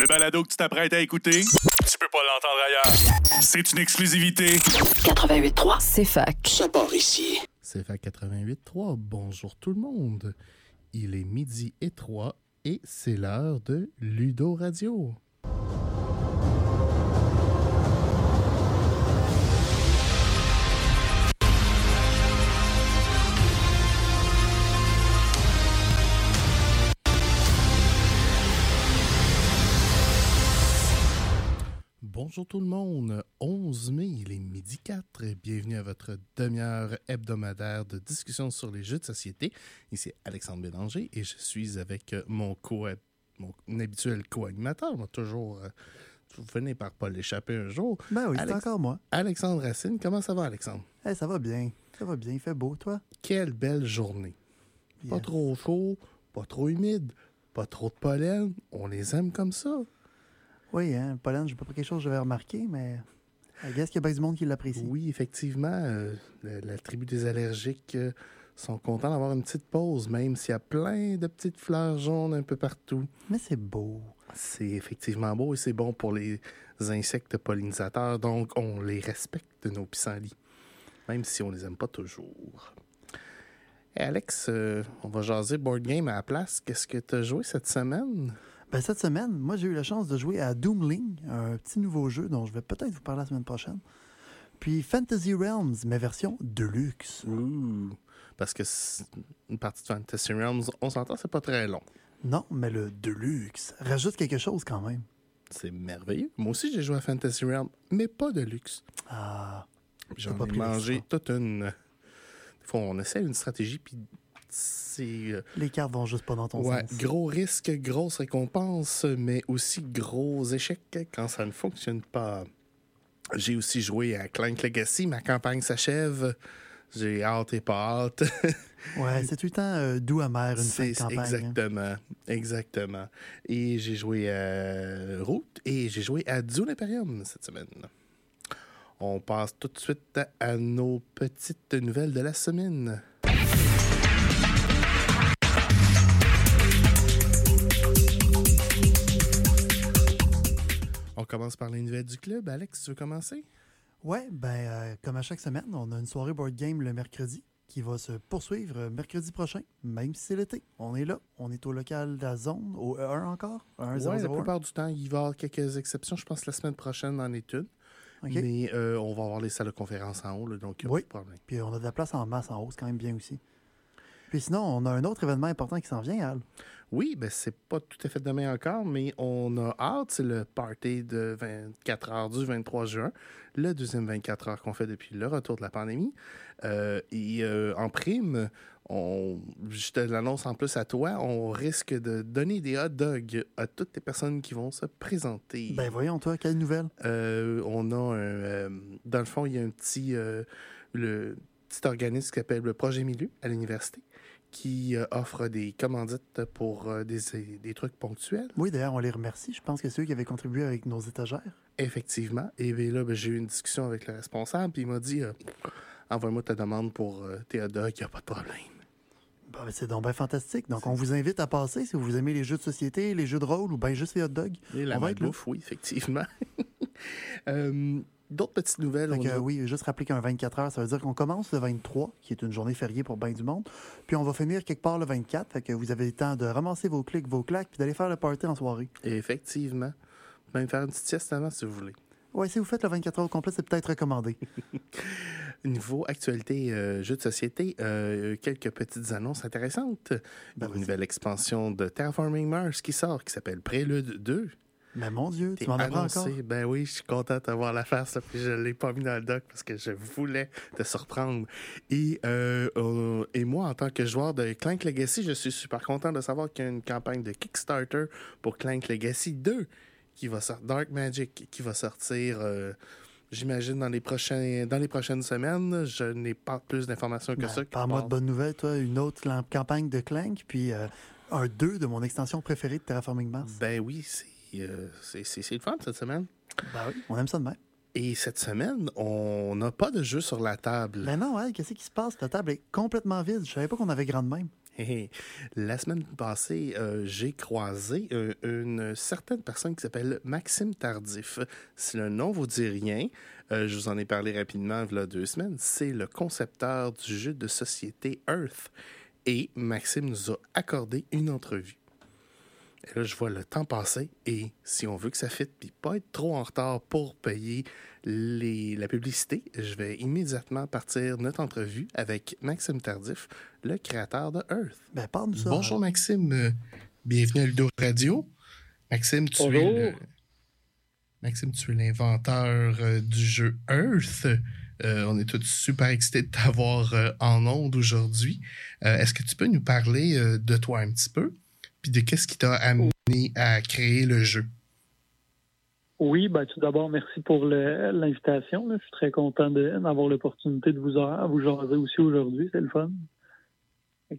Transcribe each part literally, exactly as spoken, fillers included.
Le balado que tu t'apprêtes à écouter, tu peux pas l'entendre ailleurs. C'est une exclusivité. quatre-vingt-huit point trois, C F A C. Ça part ici. C F A C quatre-vingt-huit point trois, bonjour tout le monde. Il est midi et trois et c'est l'heure de Ludo Radio. Bonjour tout le monde, onze mai, il est midi quatre et bienvenue à votre demi-heure hebdomadaire de discussion sur les jeux de société. Ici Alexandre Bélanger et je suis avec mon, co- mon habituel co-animateur, moi toujours, euh, vous venez par pas l'échapper un jour. Ben oui, Alex- c'est encore moi. Alexandre Racine, comment ça va Alexandre? Hey, ça va bien, ça va bien, il fait beau toi. Quelle belle journée, yes. Pas trop chaud, pas trop humide, pas trop de pollen, on les aime comme ça. Oui, hein, le pollen, j'ai pas pris quelque chose que j'avais remarqué, mais je guess qu'il y a pas du monde qui l'apprécie. Oui, effectivement, euh, la, la tribu des allergiques euh, sont contents d'avoir une petite pause, même s'il y a plein de petites fleurs jaunes un peu partout. Mais c'est beau. C'est effectivement beau et c'est bon pour les insectes pollinisateurs, donc on les respecte, nos pissenlits, même si on les aime pas toujours. Hey Alex, euh, on va jaser board game à la place. Qu'est-ce que tu as joué cette semaine? Ben cette semaine, moi, j'ai eu la chance de jouer à Doomling, un petit nouveau jeu dont je vais peut-être vous parler la semaine prochaine. Puis Fantasy Realms, mais version Deluxe. Ouh, parce que une partie de Fantasy Realms, on s'entend, c'est pas très long. Non, mais le Deluxe rajoute quelque chose quand même. C'est merveilleux. Moi aussi, j'ai joué à Fantasy Realms, mais pas Deluxe. Ah, j'en ai mangé toute une... Des fois, on essaie une stratégie, puis... C'est... Les cartes vont juste pas dans ton ouais, sens. Gros risque, grosse récompense, mais aussi gros échec quand ça ne fonctionne pas. J'ai aussi joué à Clank Legacy, ma campagne s'achève. J'ai hâte et pas hâte. Ouais, c'est tout le temps euh, doux, amer, une c'est, fin de campagne. Exactement, hein. exactement. Et j'ai joué à Root et j'ai joué à Dune Imperium cette semaine. On passe tout de suite à nos petites nouvelles de la semaine. On commence par les nouvelles du club. Alex, tu veux commencer? Oui, ben, euh, comme à chaque semaine, on a une soirée board game le mercredi qui va se poursuivre mercredi prochain, même si c'est l'été. On est là, on est au local de la zone, au E un encore. Oui, la plupart du temps, il va y avoir quelques exceptions. Je pense que la semaine prochaine en est une. Okay. Mais euh, on va avoir les salles de conférence en haut, là, donc il n'y a oui. pas de problème. Puis on a de la place en masse en haut, c'est quand même bien aussi. Puis sinon, on a un autre événement important qui s'en vient, Al. Oui, ben c'est pas tout à fait demain encore, mais on a hâte. C'est le party de vingt-quatre heures du vingt-trois juin, le deuxième vingt-quatre heures qu'on fait depuis le retour de la pandémie. Euh, et euh, en prime, on, je te l'annonce en plus à toi, on risque de donner des hot dogs à toutes les personnes qui vont se présenter. Ben voyons toi, quelle nouvelle? Euh, on a un... Euh, dans le fond, il y a un petit... Euh, le petit organisme qui s'appelle le Projet Milieu à l'université, qui euh, offre des commandites pour euh, des, des trucs ponctuels. Oui, d'ailleurs, on les remercie. Je pense que c'est eux qui avaient contribué avec nos étagères. Effectivement. Et bien là, ben, j'ai eu une discussion avec le responsable, puis il m'a dit euh, « Envoie-moi ta demande pour euh, tes hot dogs, il n'y a pas de problème. » Bon, ben, c'est donc bien fantastique. Donc, c'est... on vous invite à passer si vous aimez les jeux de société, les jeux de rôle ou bien juste les hot dogs. Et la va être bouffe, oui, effectivement. euh... D'autres petites nouvelles. Donc, euh, oui, juste rappeler qu'un vingt-quatre heures, ça veut dire qu'on commence le vingt-trois, qui est une journée fériée pour bien du monde, puis on va finir quelque part le vingt-quatre, fait que vous avez le temps de ramasser vos clics, vos claques, puis d'aller faire le party en soirée. Et effectivement. Même faire une petite sieste avant, si vous voulez. Oui, si vous faites le vingt-quatre heures au complet, c'est peut-être recommandé. Niveau actualité euh, jeux de société, euh, quelques petites annonces intéressantes. Ben, une nouvelle expansion de Terraforming Mars qui sort, qui s'appelle Prélude deux. Mais mon Dieu, tu m'en apprends encore? Ben oui, je suis content d'avoir la face, là, puis je ne l'ai pas mis dans le doc parce que je voulais te surprendre. Et, euh, euh, et moi, en tant que joueur de Clank Legacy, je suis super content de savoir qu'il y a une campagne de Kickstarter pour Clank Legacy deux qui va sortir, Dark Magic, qui va sortir, euh, j'imagine, dans les, prochains, dans les prochaines semaines. Je n'ai pas plus d'informations que ben, ça. Parle-moi de bonnes nouvelles, toi. Une autre campagne de Clank, puis euh, un deux de mon extension préférée de Terraforming Mars. Ben oui, c'est... Euh, c'est, c'est, c'est le fun cette semaine. Ben oui, on aime ça de même. Et cette semaine, on n'a pas de jeu sur la table. Ben non, ouais, qu'est-ce qui se passe? La table est complètement vide. Je savais pas qu'on avait grand de même. La semaine passée, euh, j'ai croisé euh, une certaine personne qui s'appelle Maxime Tardif. Si le nom vous dit rien, euh, je vous en ai parlé rapidement il y a deux semaines, c'est le concepteur du jeu de société Earth. Et Maxime nous a accordé une entrevue. Et là, je vois le temps passer et si on veut que ça fitte et pas être trop en retard pour payer les, la publicité, je vais immédiatement partir notre entrevue avec Maxime Tardif, le créateur de Earth. Ben, parle-nous ça. Bonjour Maxime, bienvenue à Ludo Radio. Maxime, tu Bonjour. es le... Maxime, tu es l'inventeur euh, du jeu Earth. Euh, on est tous super excités de t'avoir euh, en ondes aujourd'hui. Euh, est-ce que tu peux nous parler euh, de toi un petit peu? Puis de qu'est-ce qui t'a amené à créer le jeu? Oui, ben, tout d'abord, merci pour le, l'invitation. Là. Je suis très content de, d'avoir l'opportunité de vous, a, vous jaser aussi aujourd'hui. C'est le fun.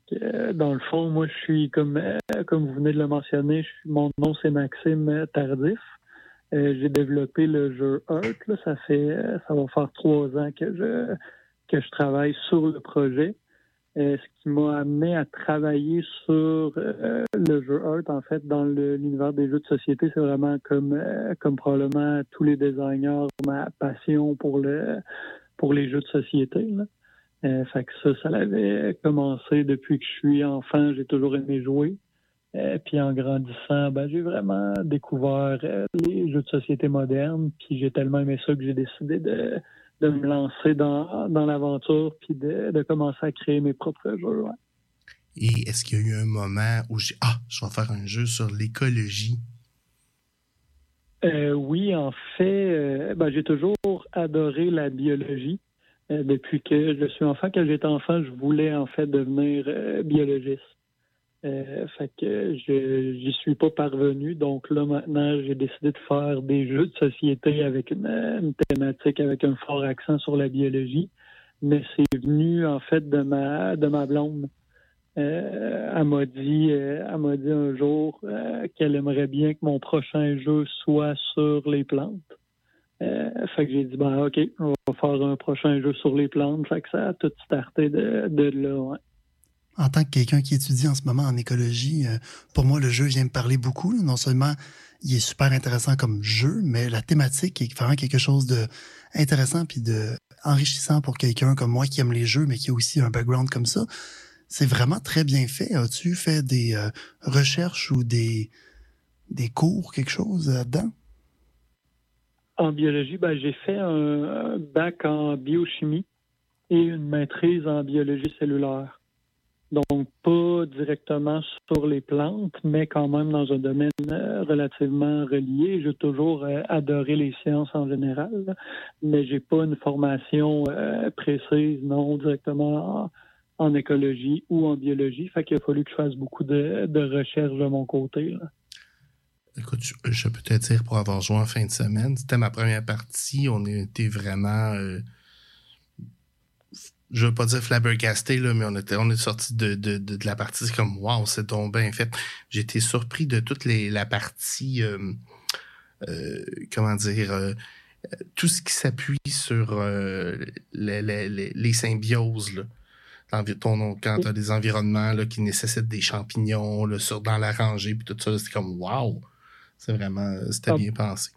Que, dans le fond, moi, je suis, comme, comme vous venez de le mentionner, je suis, mon nom, c'est Maxime Tardif. Euh, j'ai développé le jeu Earth. Là. Ça, fait, ça va faire trois ans que je, que je travaille sur le projet. Euh, ce qui m'a amené à travailler sur euh, le jeu Earth, en fait, dans le, l'univers des jeux de société, c'est vraiment comme, euh, comme probablement tous les designers, ma passion pour le pour les jeux de société. Là. Euh, fait que ça, ça l'avait commencé depuis que je suis enfant, j'ai toujours aimé jouer. Euh, puis en grandissant, ben, j'ai vraiment découvert euh, les jeux de société modernes, puis j'ai tellement aimé ça que j'ai décidé de... de me lancer dans, dans l'aventure puis de, de commencer à créer mes propres jeux. Ouais. Et est-ce qu'il y a eu un moment où j'ai... Ah, je vais faire un jeu sur l'écologie. Euh, oui, en fait, euh, ben, j'ai toujours adoré la biologie. Euh, depuis que je suis enfant, quand j'étais enfant, je voulais en fait devenir euh, biologiste. Euh, fait que je j'y suis pas parvenu, donc là maintenant j'ai décidé de faire des jeux de société avec une, une thématique avec un fort accent sur la biologie, mais c'est venu en fait de ma de ma blonde. Euh, elle m'a dit euh, elle m'a dit un jour euh, qu'elle aimerait bien que mon prochain jeu soit sur les plantes. Euh, fait que j'ai dit ben ok, on va faire un prochain jeu sur les plantes. Fait que ça a tout starté de de là. Ouais. En tant que quelqu'un qui étudie en ce moment en écologie, euh, pour moi, le jeu vient me parler beaucoup. Là. Non seulement, il est super intéressant comme jeu, mais la thématique est vraiment quelque chose d'intéressant puis d'enrichissant pour quelqu'un comme moi qui aime les jeux, mais qui a aussi un background comme ça. C'est vraiment très bien fait. As-tu fait des euh, recherches ou des, des cours, quelque chose là-dedans? En biologie, ben, j'ai fait un bac en biochimie et une maîtrise en biologie cellulaire. Donc, pas directement sur les plantes, mais quand même dans un domaine relativement relié. J'ai toujours adoré les sciences en général, mais j'ai pas une formation euh, précise, non, directement en, en écologie ou en biologie. Fait qu'il a fallu que je fasse beaucoup de, de recherches de mon côté. Là. Écoute, je, je peux te dire, pour avoir joué en fin de semaine, c'était ma première partie, on était vraiment... Euh... Je veux pas dire flabbergasté, là, mais on était, on est sorti de, de, de, de la partie, c'est comme, waouh, c'est donc bien fait. J'ai été surpris de toute les, la partie, euh, euh, comment dire, euh, tout ce qui s'appuie sur euh, les, les, les, les symbioses, là. Ton, quand t'as des environnements là, qui nécessitent des champignons, là, sur, dans la rangée, puis tout ça, c'est comme, waouh, c'est vraiment, c'était bien pensé.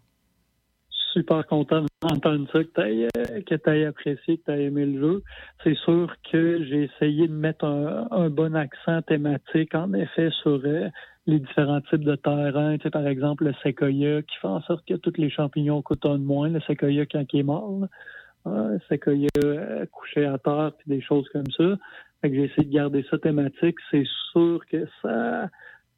Super content d'entendre ça, que tu aies apprécié, que tu aies aimé le jeu. C'est sûr que j'ai essayé de mettre un, un bon accent thématique, en effet, sur euh, les différents types de terrains. Tu sais, par exemple, le séquoia qui fait en sorte que tous les champignons coûtonnent moins, le séquoia quand il est mort, le séquoia euh, couché à terre, puis des choses comme ça. Fait que j'ai essayé de garder ça thématique. C'est sûr que ça...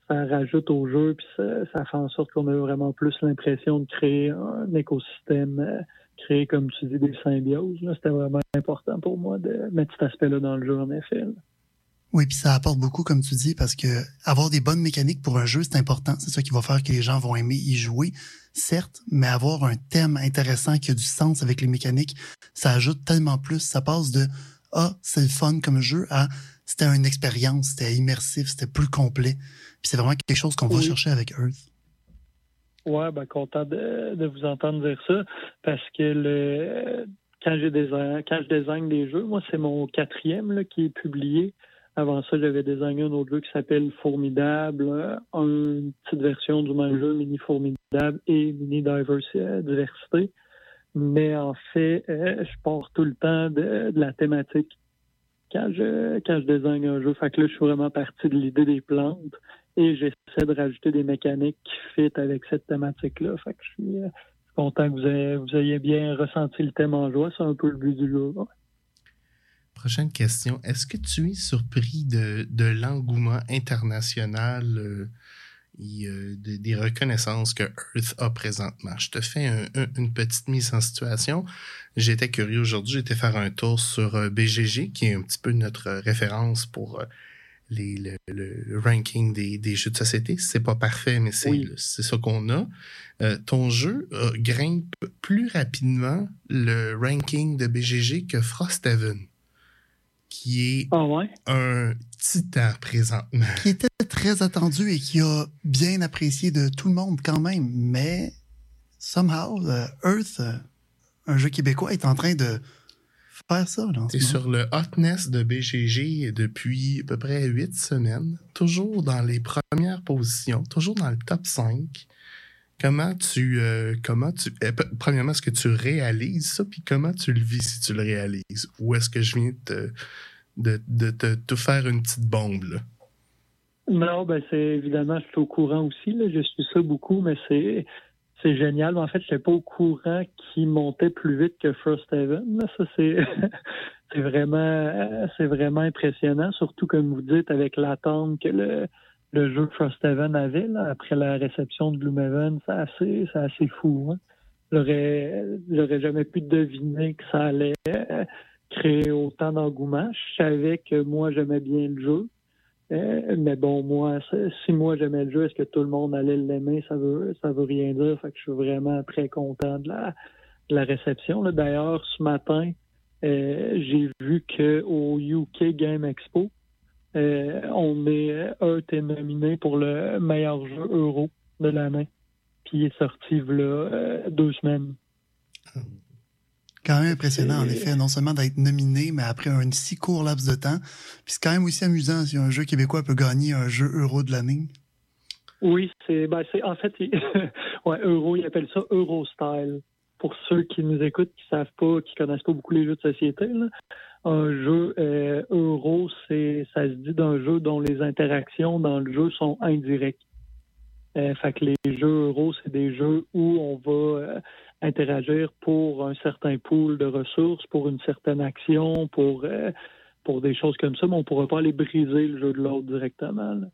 ça rajoute au jeu, puis ça, ça fait en sorte qu'on a vraiment plus l'impression de créer un écosystème, euh, créer, comme tu dis, des symbioses. Là. C'était vraiment important pour moi de mettre cet aspect-là dans le jeu, en effet. Là. Oui, puis ça apporte beaucoup, comme tu dis, parce que avoir des bonnes mécaniques pour un jeu, c'est important. C'est ça qui va faire que les gens vont aimer y jouer, certes, mais avoir un thème intéressant qui a du sens avec les mécaniques, ça ajoute tellement plus. Ça passe de « Ah, c'est le fun comme jeu » à « C'était une expérience, c'était immersif, c'était plus complet ». Puis c'est vraiment quelque chose qu'on va oui. chercher avec Earth. Ouais, ben content de, de vous entendre dire ça, parce que le quand j'ai des quand je désigne des jeux, moi c'est mon quatrième là, qui est publié. Avant ça, j'avais désigné un autre jeu qui s'appelle Formidable, une petite version du même jeu, Mini Formidable et Mini Diversité. Mais en fait, je pars tout le temps de, de la thématique quand je, quand je désigne un jeu. Fait que là, je suis vraiment parti de l'idée des plantes et j'essaie de rajouter des mécaniques qui fit avec cette thématique-là. Fait que je suis content que vous ayez, vous ayez bien ressenti le thème en joie. C'est un peu le but du jeu. Ouais. Prochaine question. Est-ce que tu es surpris de, de l'engouement international euh, et euh, de, des reconnaissances que Earth a présentement? Je te fais un, un, une petite mise en situation. J'étais curieux aujourd'hui. J'étais faire un tour sur euh, B G G, qui est un petit peu notre référence pour euh, les, le, le ranking des, des jeux de société. C'est pas parfait, mais c'est, oui. c'est ça qu'on a. Euh, ton jeu euh, grimpe plus rapidement le ranking de B G G que Frosthaven, qui est oh ouais. un titan présentement. Qui était très attendu et qui a bien apprécié de tout le monde quand même, mais somehow, uh, Earth, uh, un jeu québécois, est en train de faire ça. C'est sur le hotness de B G G depuis à peu près huit semaines, toujours dans les premières positions, toujours dans le top cinq. Comment tu... Euh, comment tu euh, premièrement, est-ce que tu réalises ça? Puis comment tu le vis si tu le réalises? Ou est-ce que je viens te, de, de, de te faire une petite bombe, là? Non, ben c'est évidemment, je suis au courant aussi, là. Je suis ça beaucoup, mais c'est, c'est génial. En fait, je n'étais pas au courant qu'il montait plus vite que Frosthaven. Ça, c'est, c'est, vraiment, c'est vraiment impressionnant. Surtout, comme vous dites, avec l'attente que le... le jeu que Frosthaven avait, là, après la réception de Gloomhaven, c'est assez, c'est assez fou. Hein? J'aurais, j'aurais jamais pu deviner que ça allait créer autant d'engouement. Je savais que moi, j'aimais bien le jeu. Euh, mais bon, moi, si moi, j'aimais le jeu, est-ce que tout le monde allait l'aimer? Ça veut, ça veut rien dire. Fait que je suis vraiment très content de la, de la réception. Là. D'ailleurs, ce matin, euh, j'ai vu qu'au U K Game Expo, Euh, on est Earth est nominé pour le meilleur jeu euro de l'année. Puis il est sorti là euh, deux semaines. Quand même impressionnant, et... en effet, non seulement d'être nominé, mais après un si court laps de temps. Puis c'est quand même aussi amusant si un jeu québécois peut gagner un jeu euro de l'année. Oui, c'est, ben c'est en fait, il... ouais, euro, ils appellent ça euro style. Pour ceux qui nous écoutent, qui savent pas, qui connaissent pas beaucoup les jeux de société, là. Un jeu euh, euro, c'est, ça se dit d'un jeu dont les interactions dans le jeu sont indirectes. Euh, fait que les jeux euro, c'est des jeux où on va euh, interagir pour un certain pool de ressources, pour une certaine action, pour euh, pour des choses comme ça, mais on ne pourra pas aller briser le jeu de l'autre directement. Là.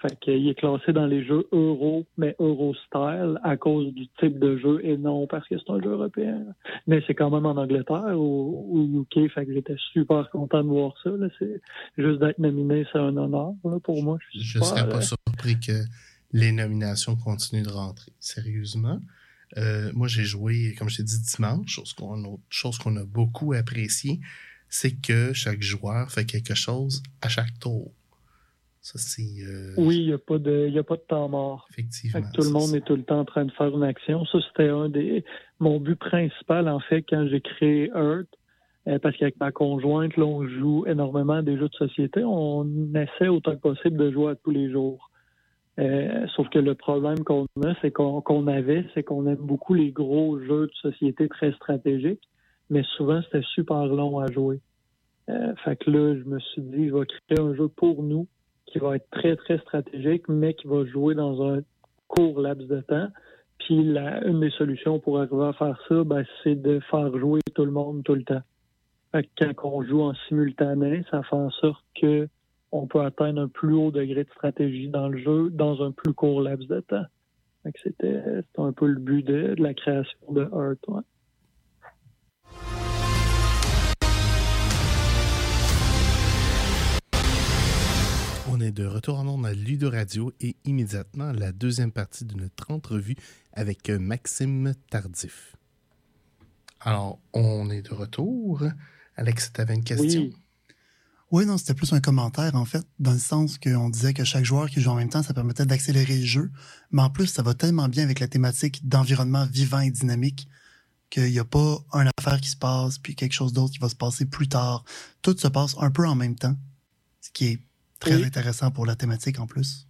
Fait qu'il est classé dans les jeux euro, mais euro-style, à cause du type de jeu et non parce que c'est un jeu européen. Mais c'est quand même en Angleterre ou au U K, fait que j'étais super content de voir ça. Là. C'est juste d'être nominé, c'est un honneur là, pour moi. Je, je ne serais pas euh... surpris que les nominations continuent de rentrer. Sérieusement, euh, moi j'ai joué, comme je t'ai dit, dimanche, chose qu'on, autre chose qu'on a beaucoup appréciée, c'est que chaque joueur fait quelque chose à chaque tour. Ça, c'est, euh... oui, il n'y a, a pas de temps mort. Effectivement. Tout le monde ça. Est tout le temps en train de faire une action. Ça, c'était un des. Mon but principal, en fait, quand j'ai créé Earth, euh, parce qu'avec ma conjointe, là, on joue énormément à des jeux de société. On essaie autant que possible de jouer à tous les jours. Euh, sauf que le problème qu'on a, c'est qu'on, qu'on avait, c'est qu'on aime beaucoup les gros jeux de société très stratégiques, mais souvent, c'était super long à jouer. Euh, fait que là, je me suis dit, je vais créer un jeu pour nous, qui va être très, très stratégique, mais qui va jouer dans un court laps de temps. Puis, la, une des solutions pour arriver à faire ça, ben, c'est de faire jouer tout le monde tout le temps. Fait que quand on joue en simultané, ça fait en sorte qu'on peut atteindre un plus haut degré de stratégie dans le jeu dans un plus court laps de temps. Fait que c'était, c'était un peu le but de, de la création de Earth. Ouais. On est de retour en ondes à Ludo Radio et immédiatement la deuxième partie de notre entrevue avec Maxime Tardif. Alors, on est de retour. Alex, tu avais une question? Oui. oui, non, c'était plus un commentaire en fait, dans le sens qu'on disait que chaque joueur qui joue en même temps, ça permettait d'accélérer le jeu. Mais en plus, ça va tellement bien avec la thématique d'environnement vivant et dynamique qu'il n'y a pas une affaire qui se passe puis quelque chose d'autre qui va se passer plus tard. Tout se passe un peu en même temps. ce qui est très oui. intéressant pour la thématique en plus.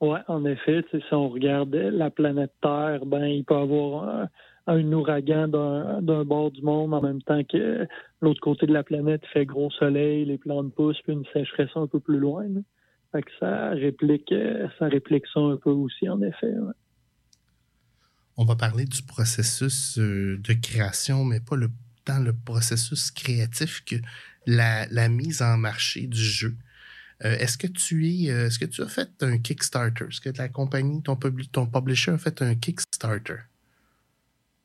Oui, en effet, si on regarde la planète Terre, ben il peut y avoir un, un ouragan d'un, d'un bord du monde en même temps que euh, l'autre côté de la planète fait gros soleil, les plantes poussent, puis une sécheresse un peu plus loin. Hein. Fait que ça réplique, ça réplique ça un peu aussi, en effet. Ouais. On va parler du processus de création, mais pas le, dans le processus créatif que la, la mise en marché du jeu. Euh, est-ce que tu es, est-ce que tu as fait un Kickstarter? Est-ce que la compagnie, ton, publi- ton publisher a fait un Kickstarter?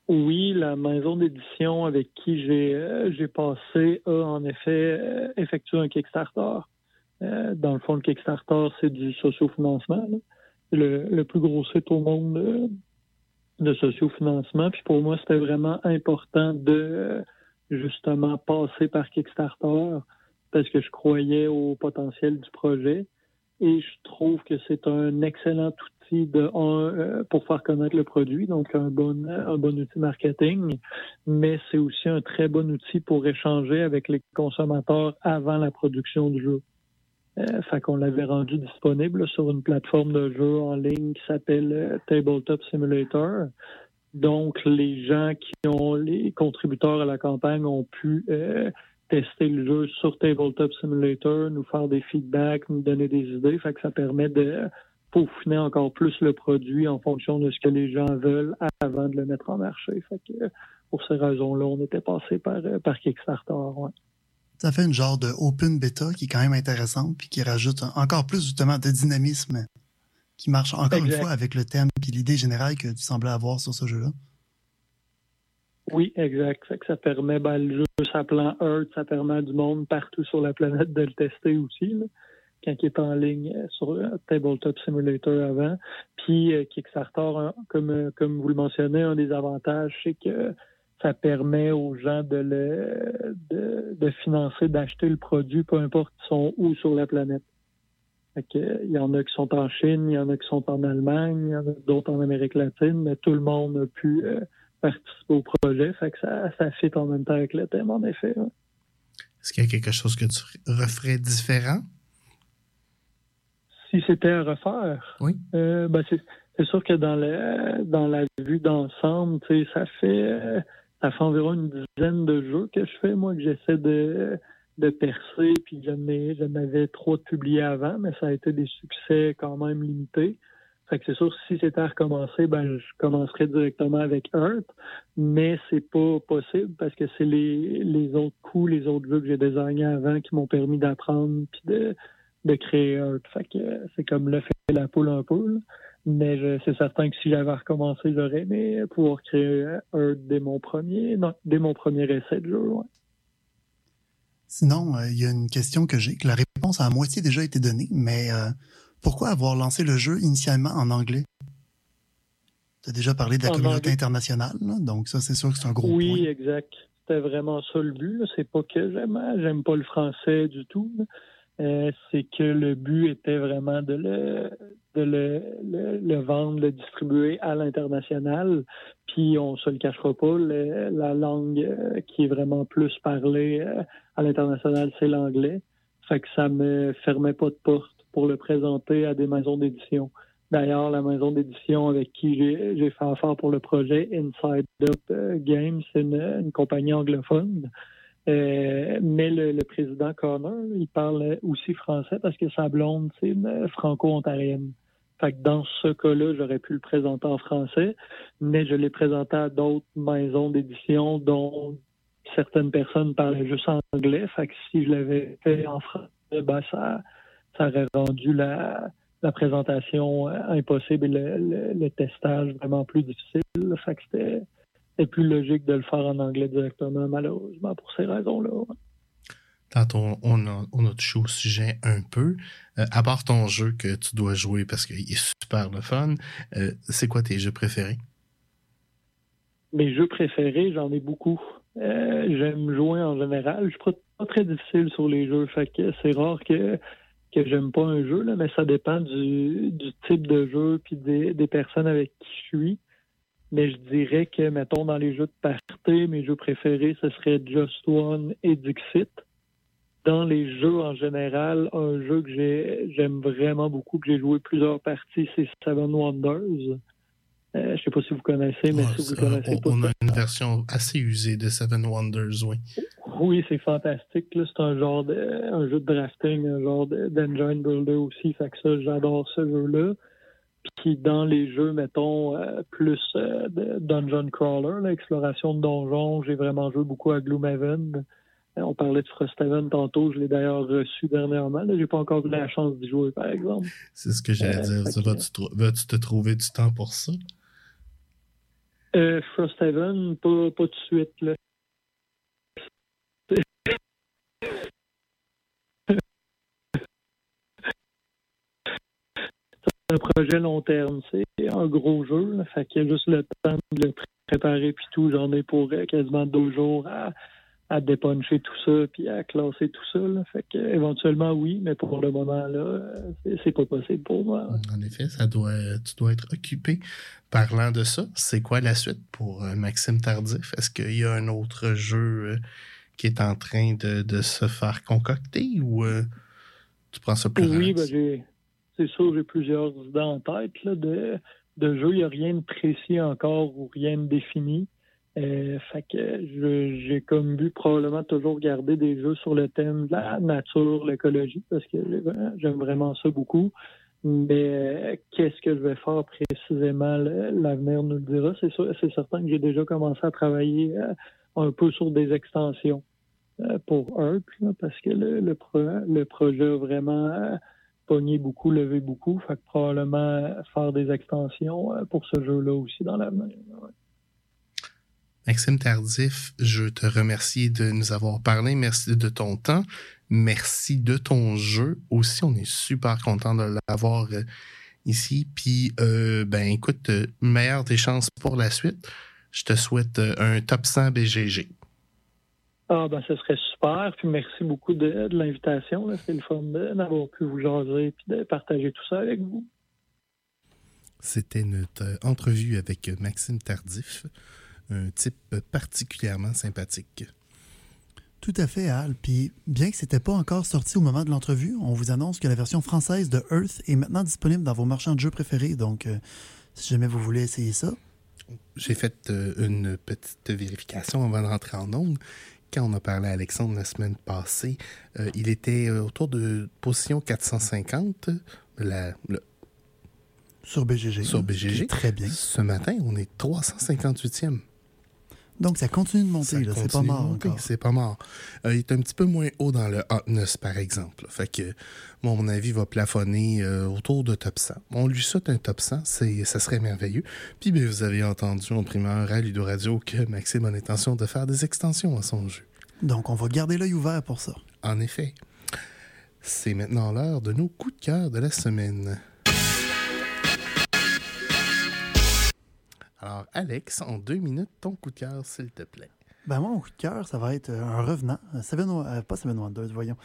Oui, la maison d'édition avec qui j'ai, euh, j'ai passé a en effet euh, effectué un Kickstarter. Euh, dans le fond, le Kickstarter, c'est du socio-financement, là. Le, le plus gros site au monde euh, de socio-financement. Puis pour moi, c'était vraiment important de euh, justement passer par Kickstarter parce que je croyais au potentiel du projet et je trouve que c'est un excellent outil de un, euh, pour faire connaître le produit, donc un bon, un bon outil marketing, mais c'est aussi un très bon outil pour échanger avec les consommateurs avant la production du jeu. Euh, fait qu'on l'avait rendu disponible là, sur une plateforme de jeu en ligne qui s'appelle euh, Tabletop Simulator. Donc, les gens qui ont, les contributeurs à la campagne ont pu euh, tester le jeu sur Tabletop Simulator, nous faire des feedbacks, nous donner des idées. Fait que ça permet de peaufiner encore plus le produit en fonction de ce que les gens veulent avant de le mettre en marché. Fait que euh, pour ces raisons-là, on était passé par, euh, par Kickstarter, ouais. Ça fait une genre de open beta qui est quand même intéressante puis qui rajoute un, encore plus justement de dynamisme qui marche encore exact. Une fois avec le thème puis l'idée générale que tu semblais avoir sur ce jeu-là. Oui, exact. Ça, que ça permet, ben, le jeu s'appelant Earth, ça permet à du monde partout sur la planète de le tester aussi, là, quand il est en ligne sur Tabletop Simulator avant. Puis euh, Kickstarter, hein, comme, comme vous le mentionnez, un des avantages, c'est que ça permet aux gens de le de, de financer, d'acheter le produit, peu importe qu'ils sont où sur la planète. Fait que, il y en a qui sont en Chine, il y en a qui sont en Allemagne, il y en a d'autres en Amérique latine, mais tout le monde a pu euh, participer au projet. Fait que ça, ça fit en même temps avec le thème, en effet. Hein. Est-ce qu'il y a quelque chose que tu referais différent? Si c'était à refaire? Oui. Euh, ben c'est, c'est sûr que dans, le, dans la vue d'ensemble, tu sais, ça fait... Euh, Ça fait environ une dizaine de jeux que je fais, moi, que j'essaie de, de percer. Puis j'en, ai, j'en avais trois de publiés avant, mais ça a été des succès quand même limités. Fait que c'est sûr, si c'était à recommencer, ben, je commencerais directement avec Earth. Mais c'est pas possible parce que c'est les, les autres coups, les autres jeux que j'ai designés avant qui m'ont permis d'apprendre puis de, de créer Earth. Fait que c'est comme l'œuf et la poule un peu, là. Mais je, c'est certain que si j'avais recommencé, j'aurais aimé pouvoir créer Earth dès mon premier, non, dès mon premier essai de jeu. Ouais. Sinon, il euh, y a une question que j'ai, que la réponse a à moitié déjà été donnée, mais euh, pourquoi avoir lancé le jeu initialement en anglais? Tu as déjà parlé de la en communauté anglais. Internationale, là, donc ça, c'est sûr que c'est un gros oui, point. Oui, exact. C'était vraiment ça le but. Là. C'est pas que j'aime, j'aime pas le français du tout, là. Euh, c'est que le but était vraiment de le de le, le, le vendre, le distribuer à l'international. Puis on se le cachera pas, le, la langue euh, qui est vraiment plus parlée euh, à l'international, c'est l'anglais. Fait que ça me fermait pas de porte pour le présenter à des maisons d'édition. D'ailleurs, la maison d'édition avec qui j'ai, j'ai fait affaire pour le projet, Inside Up Games, c'est une, une compagnie anglophone. Euh, mais le, le président Connor, il parle aussi français parce que sa blonde, c'est une franco-ontarienne. Fait que dans ce cas-là, j'aurais pu le présenter en français, mais je l'ai présenté à d'autres maisons d'édition dont certaines personnes parlaient juste anglais. Fait que si je l'avais fait en français, ben ça, ça aurait rendu la, la présentation impossible et le, le, le testage vraiment plus difficile. Fait que c'était... C'est plus logique de le faire en anglais directement, malheureusement, pour ces raisons-là. Ouais. Tantôt, on a, on a touché au sujet un peu. Euh, à part ton jeu que tu dois jouer parce qu'il est super le fun, euh, c'est quoi tes jeux préférés? Mes jeux préférés, j'en ai beaucoup. Euh, j'aime jouer en général. Je ne suis pas très difficile sur les jeux, fait que c'est rare que... que j'aime pas un jeu, là, mais ça dépend du, du type de jeu et des, des personnes avec qui je suis. Mais je dirais que, mettons, dans les jeux de party, mes jeux préférés, ce serait Just One et Dixit. dans les jeux en général, un jeu que j'ai, j'aime vraiment beaucoup, que j'ai joué plusieurs parties, c'est Seven Wonders. Euh, je ne sais pas si vous connaissez, mais ouais, si vous ne connaissez on, pas... On a une version assez usée de Seven Wonders, oui. Oui, c'est fantastique. Là, c'est un genre de, un jeu de drafting, un genre d'engine builder aussi. Fait que ça, j'adore ce jeu-là. Puis dans les jeux, mettons, euh, plus euh, Dungeon Crawler, là, exploration de donjons, j'ai vraiment joué beaucoup à Gloomhaven. On parlait de Frosthaven tantôt, je l'ai d'ailleurs reçu dernièrement. Je n'ai pas encore eu la chance d'y jouer, par exemple. C'est ce que j'allais euh, dire. Vas-tu que... vas-tu te trouver du temps pour ça? Euh, Frosthaven, pas, pas tout de suite. Là. C'est un projet long terme. C'est un gros jeu. Là, fait qu'il y a juste le temps de le préparer puis tout. J'en ai pour quasiment deux jours à, à dépuncher tout ça puis à classer tout ça. Là. Fait qu'éventuellement, oui, mais pour le moment, là, c'est, c'est pas possible pour moi. Là. En effet, ça doit, tu dois être occupé. Parlant de ça, c'est quoi la suite pour Maxime Tardif? Est-ce qu'il y a un autre jeu qui est en train de, de se faire concocter ou euh, tu prends ça plus loin? Oui, ben j'ai, c'est sûr, j'ai plusieurs idées en tête là, de, de jeux. Il n'y a rien de précis encore ou rien de défini. Euh, fait que je, j'ai comme but probablement toujours garder des jeux sur le thème de la nature, l'écologie, parce que j'aime vraiment ça beaucoup. Mais euh, qu'est-ce que je vais faire précisément, l'avenir nous le dira. C'est sûr, c'est certain que j'ai déjà commencé à travailler euh, un peu sur des extensions euh, pour Earth, là, parce que le, le, pro, le projet a vraiment euh, pogné beaucoup, levé beaucoup. Fait que probablement faire des extensions euh, pour ce jeu-là aussi dans l'avenir. Ouais. Maxime Tardif, je te remercie de nous avoir parlé. Merci de ton temps. Merci de ton jeu aussi. On est super content de l'avoir ici. Puis, euh, ben, écoute, meilleure des chances pour la suite. Je te souhaite un top cent B G G. Ah, ben, ce serait super. Puis, merci beaucoup de, de l'invitation. Là. C'est le fun d'avoir pu vous jaser et de partager tout ça avec vous. C'était notre entrevue avec Maxime Tardif, un type particulièrement sympathique. Tout à fait, Al. Puis, bien que ce n'était pas encore sorti au moment de l'entrevue, on vous annonce que la version française de Earth est maintenant disponible dans vos marchands de jeux préférés. Donc, euh, si jamais vous voulez essayer ça. J'ai fait euh, une petite vérification avant de rentrer en onde. Quand on a parlé à Alexandre la semaine passée, euh, il était autour de position quatre cent cinquante. La, le... Sur B G G. Sur B G G. Très bien. Ce matin, on est trois cent cinquante-huitième. Donc, ça continue de monter, là. C'est pas mort monter, encore. C'est pas mort. Euh, il est un petit peu moins haut dans le hotness, par exemple. Là. Fait que, bon, mon avis, va plafonner euh, autour de top cent. On lui saute un top cent, c'est, ça serait merveilleux. Puis, bien, vous avez entendu en primeur à Ludo Radio que Maxime a l'intention de faire des extensions à son jeu. Donc, on va garder l'œil ouvert pour ça. En effet. C'est maintenant l'heure de nos coups de cœur de la semaine. Alors, Alex, en deux minutes, ton coup de cœur, s'il te plaît. Ben moi, mon coup de cœur, ça va être un revenant. Seven, euh, pas Seven Wonders, voyons.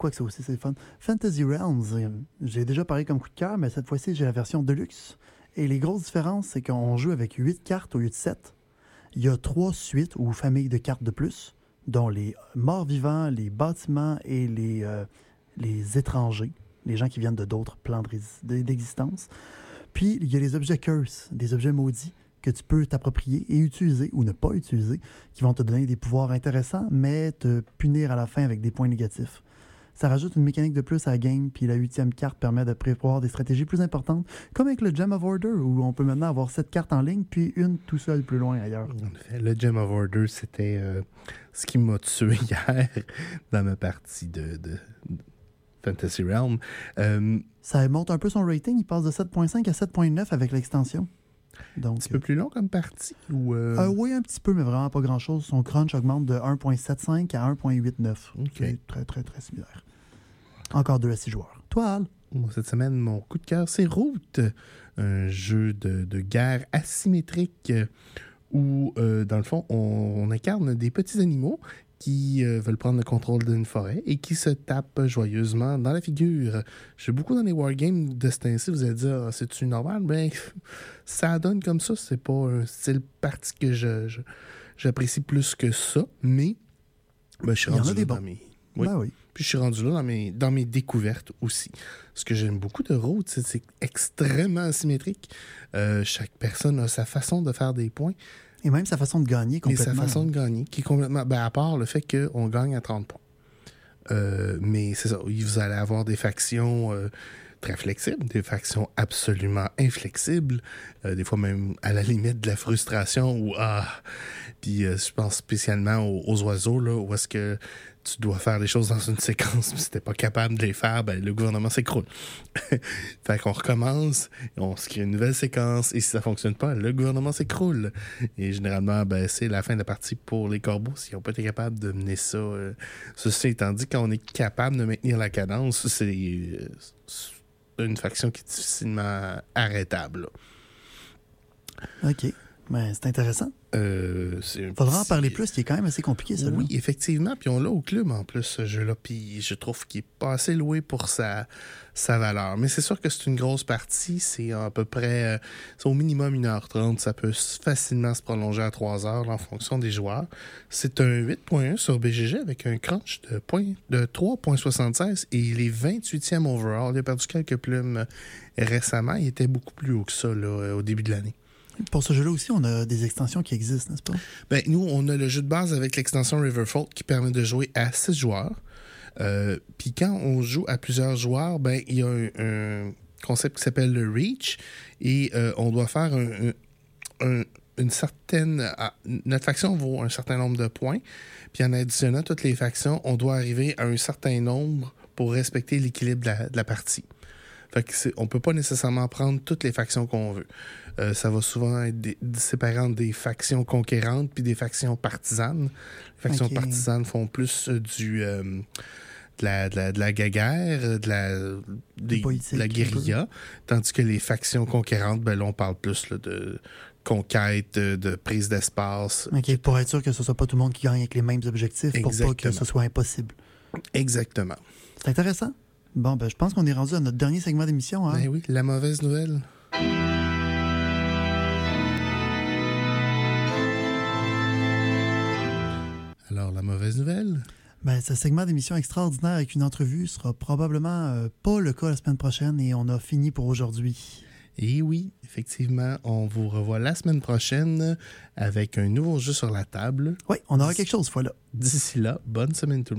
Quoi que ça aussi, c'est fun. Fantasy Realms, j'ai déjà parlé comme coup de cœur, mais cette fois-ci, j'ai la version Deluxe. Et les grosses différences, c'est qu'on joue avec huit cartes au lieu de sept. Il y a trois suites ou familles de cartes de plus, dont les morts-vivants, les bâtiments et les, euh, les étrangers, les gens qui viennent de d'autres plans de rés- d'existence. Puis, il y a les objets curse, des objets maudits, que tu peux t'approprier et utiliser ou ne pas utiliser, qui vont te donner des pouvoirs intéressants, mais te punir à la fin avec des points négatifs. Ça rajoute une mécanique de plus à la game, puis la huitième carte permet de prévoir des stratégies plus importantes, comme avec le Gem of Order, où on peut maintenant avoir sept cartes en ligne, puis une tout seul plus loin ailleurs. En fait, le Gem of Order, c'était euh, ce qui m'a tué hier dans ma partie de... de... Fantasy Realm. Euh, ça monte un peu son rating. Il passe de sept virgule cinq à sept virgule neuf avec l'extension. Donc, un petit peu plus long comme partie? Ou euh... Euh, oui, un petit peu, mais vraiment pas grand-chose. Son crunch augmente de un virgule soixante-cinq à un virgule quatre-vingt-dix-neuf. Okay. C'est très, très, très similaire. Encore deux à six joueurs. Toi, Al? Cette semaine, mon coup de cœur, c'est Root. Un jeu de, de guerre asymétrique où, euh, dans le fond, on, on incarne des petits animaux qui euh, veulent prendre le contrôle d'une forêt et qui se tapent joyeusement dans la figure. Je suis beaucoup dans les wargames de ce temps-ci, vous allez dire ah, « c'est-tu normal? » Ben ça donne comme ça, c'est pas un style parti que je, je, j'apprécie plus que ça, mais ben, je suis rendu dans mes... Oui. Ben oui. Puis je suis rendu là dans mes, dans mes découvertes aussi. Ce que j'aime beaucoup de Road, c'est que c'est extrêmement asymétrique. Euh, chaque personne a sa façon de faire des points. Et même sa façon de gagner complètement. Et sa façon de gagner, qui est complètement... Ben, à part le fait qu'on gagne à trente points. Euh, mais c'est ça, vous allez avoir des factions euh, très flexibles, des factions absolument inflexibles, euh, des fois même à la limite de la frustration ou ah. Puis euh, je pense spécialement aux, aux oiseaux, là, où est-ce que tu dois faire les choses dans une séquence, puis si t'es pas capable de les faire, ben le gouvernement s'écroule. Fait qu'on recommence, on se crée une nouvelle séquence, et si ça fonctionne pas, le gouvernement s'écroule. Et généralement, ben c'est la fin de la partie pour les corbeaux, s'ils n'ont pas été capables de mener ça. Euh, ceci étant dit, quand on est capable de maintenir la cadence, c'est euh, une faction qui est difficilement arrêtable. Là. OK. Ben, c'est intéressant. Euh, c'est un Faudra petit... en parler plus, qui est quand même assez compliqué, ça. Oui, effectivement. Puis on l'a au club, en plus, ce jeu-là. Puis je trouve qu'il est pas assez loué pour sa, sa valeur. Mais c'est sûr que c'est une grosse partie. C'est à peu près... C'est au minimum une heure trente. Ça peut facilement se prolonger à trois heures là, en fonction des joueurs. C'est un huit virgule un sur B G G avec un crunch de, point... de trois virgule soixante-seize. Et il est vingt-huitième overall. Il a perdu quelques plumes récemment. Il était beaucoup plus haut que ça là, au début de l'année. Pour ce jeu-là aussi, on a des extensions qui existent, n'est-ce pas? Ben, nous, on a le jeu de base avec l'extension Riverfold qui permet de jouer à six joueurs. Euh, Puis quand on joue à plusieurs joueurs, ben il y a un, un concept qui s'appelle le Reach et euh, on doit faire un, un, une certaine... Notre faction vaut un certain nombre de points. Puis en additionnant toutes les factions, on doit arriver à un certain nombre pour respecter l'équilibre de la, de la partie. Fait que c'est, on peut pas nécessairement prendre toutes les factions qu'on veut. Euh, ça va souvent être des, séparant des factions conquérantes puis des factions partisanes. Les factions okay. partisanes font plus du euh, de, la, de, la, de la guerre, de la, des, de la guérilla, tandis que les factions conquérantes, ben là, on parle plus là, de conquête, de prise d'espace. Okay, pour être sûr que ce soit pas tout le monde qui gagne avec les mêmes objectifs, Exactement. Pour pas que ce soit impossible. Exactement. C'est intéressant. Bon, ben, je pense qu'on est rendu à notre dernier segment d'émission. Hein? Ben oui, la mauvaise nouvelle. Alors, la mauvaise nouvelle? Ben, ce segment d'émission extraordinaire avec une entrevue sera probablement euh, pas le cas la semaine prochaine et on a fini pour aujourd'hui. Et oui, effectivement, on vous revoit la semaine prochaine avec un nouveau jeu sur la table. Oui, on aura D- quelque chose, voilà. D'ici là, bonne semaine tout le monde.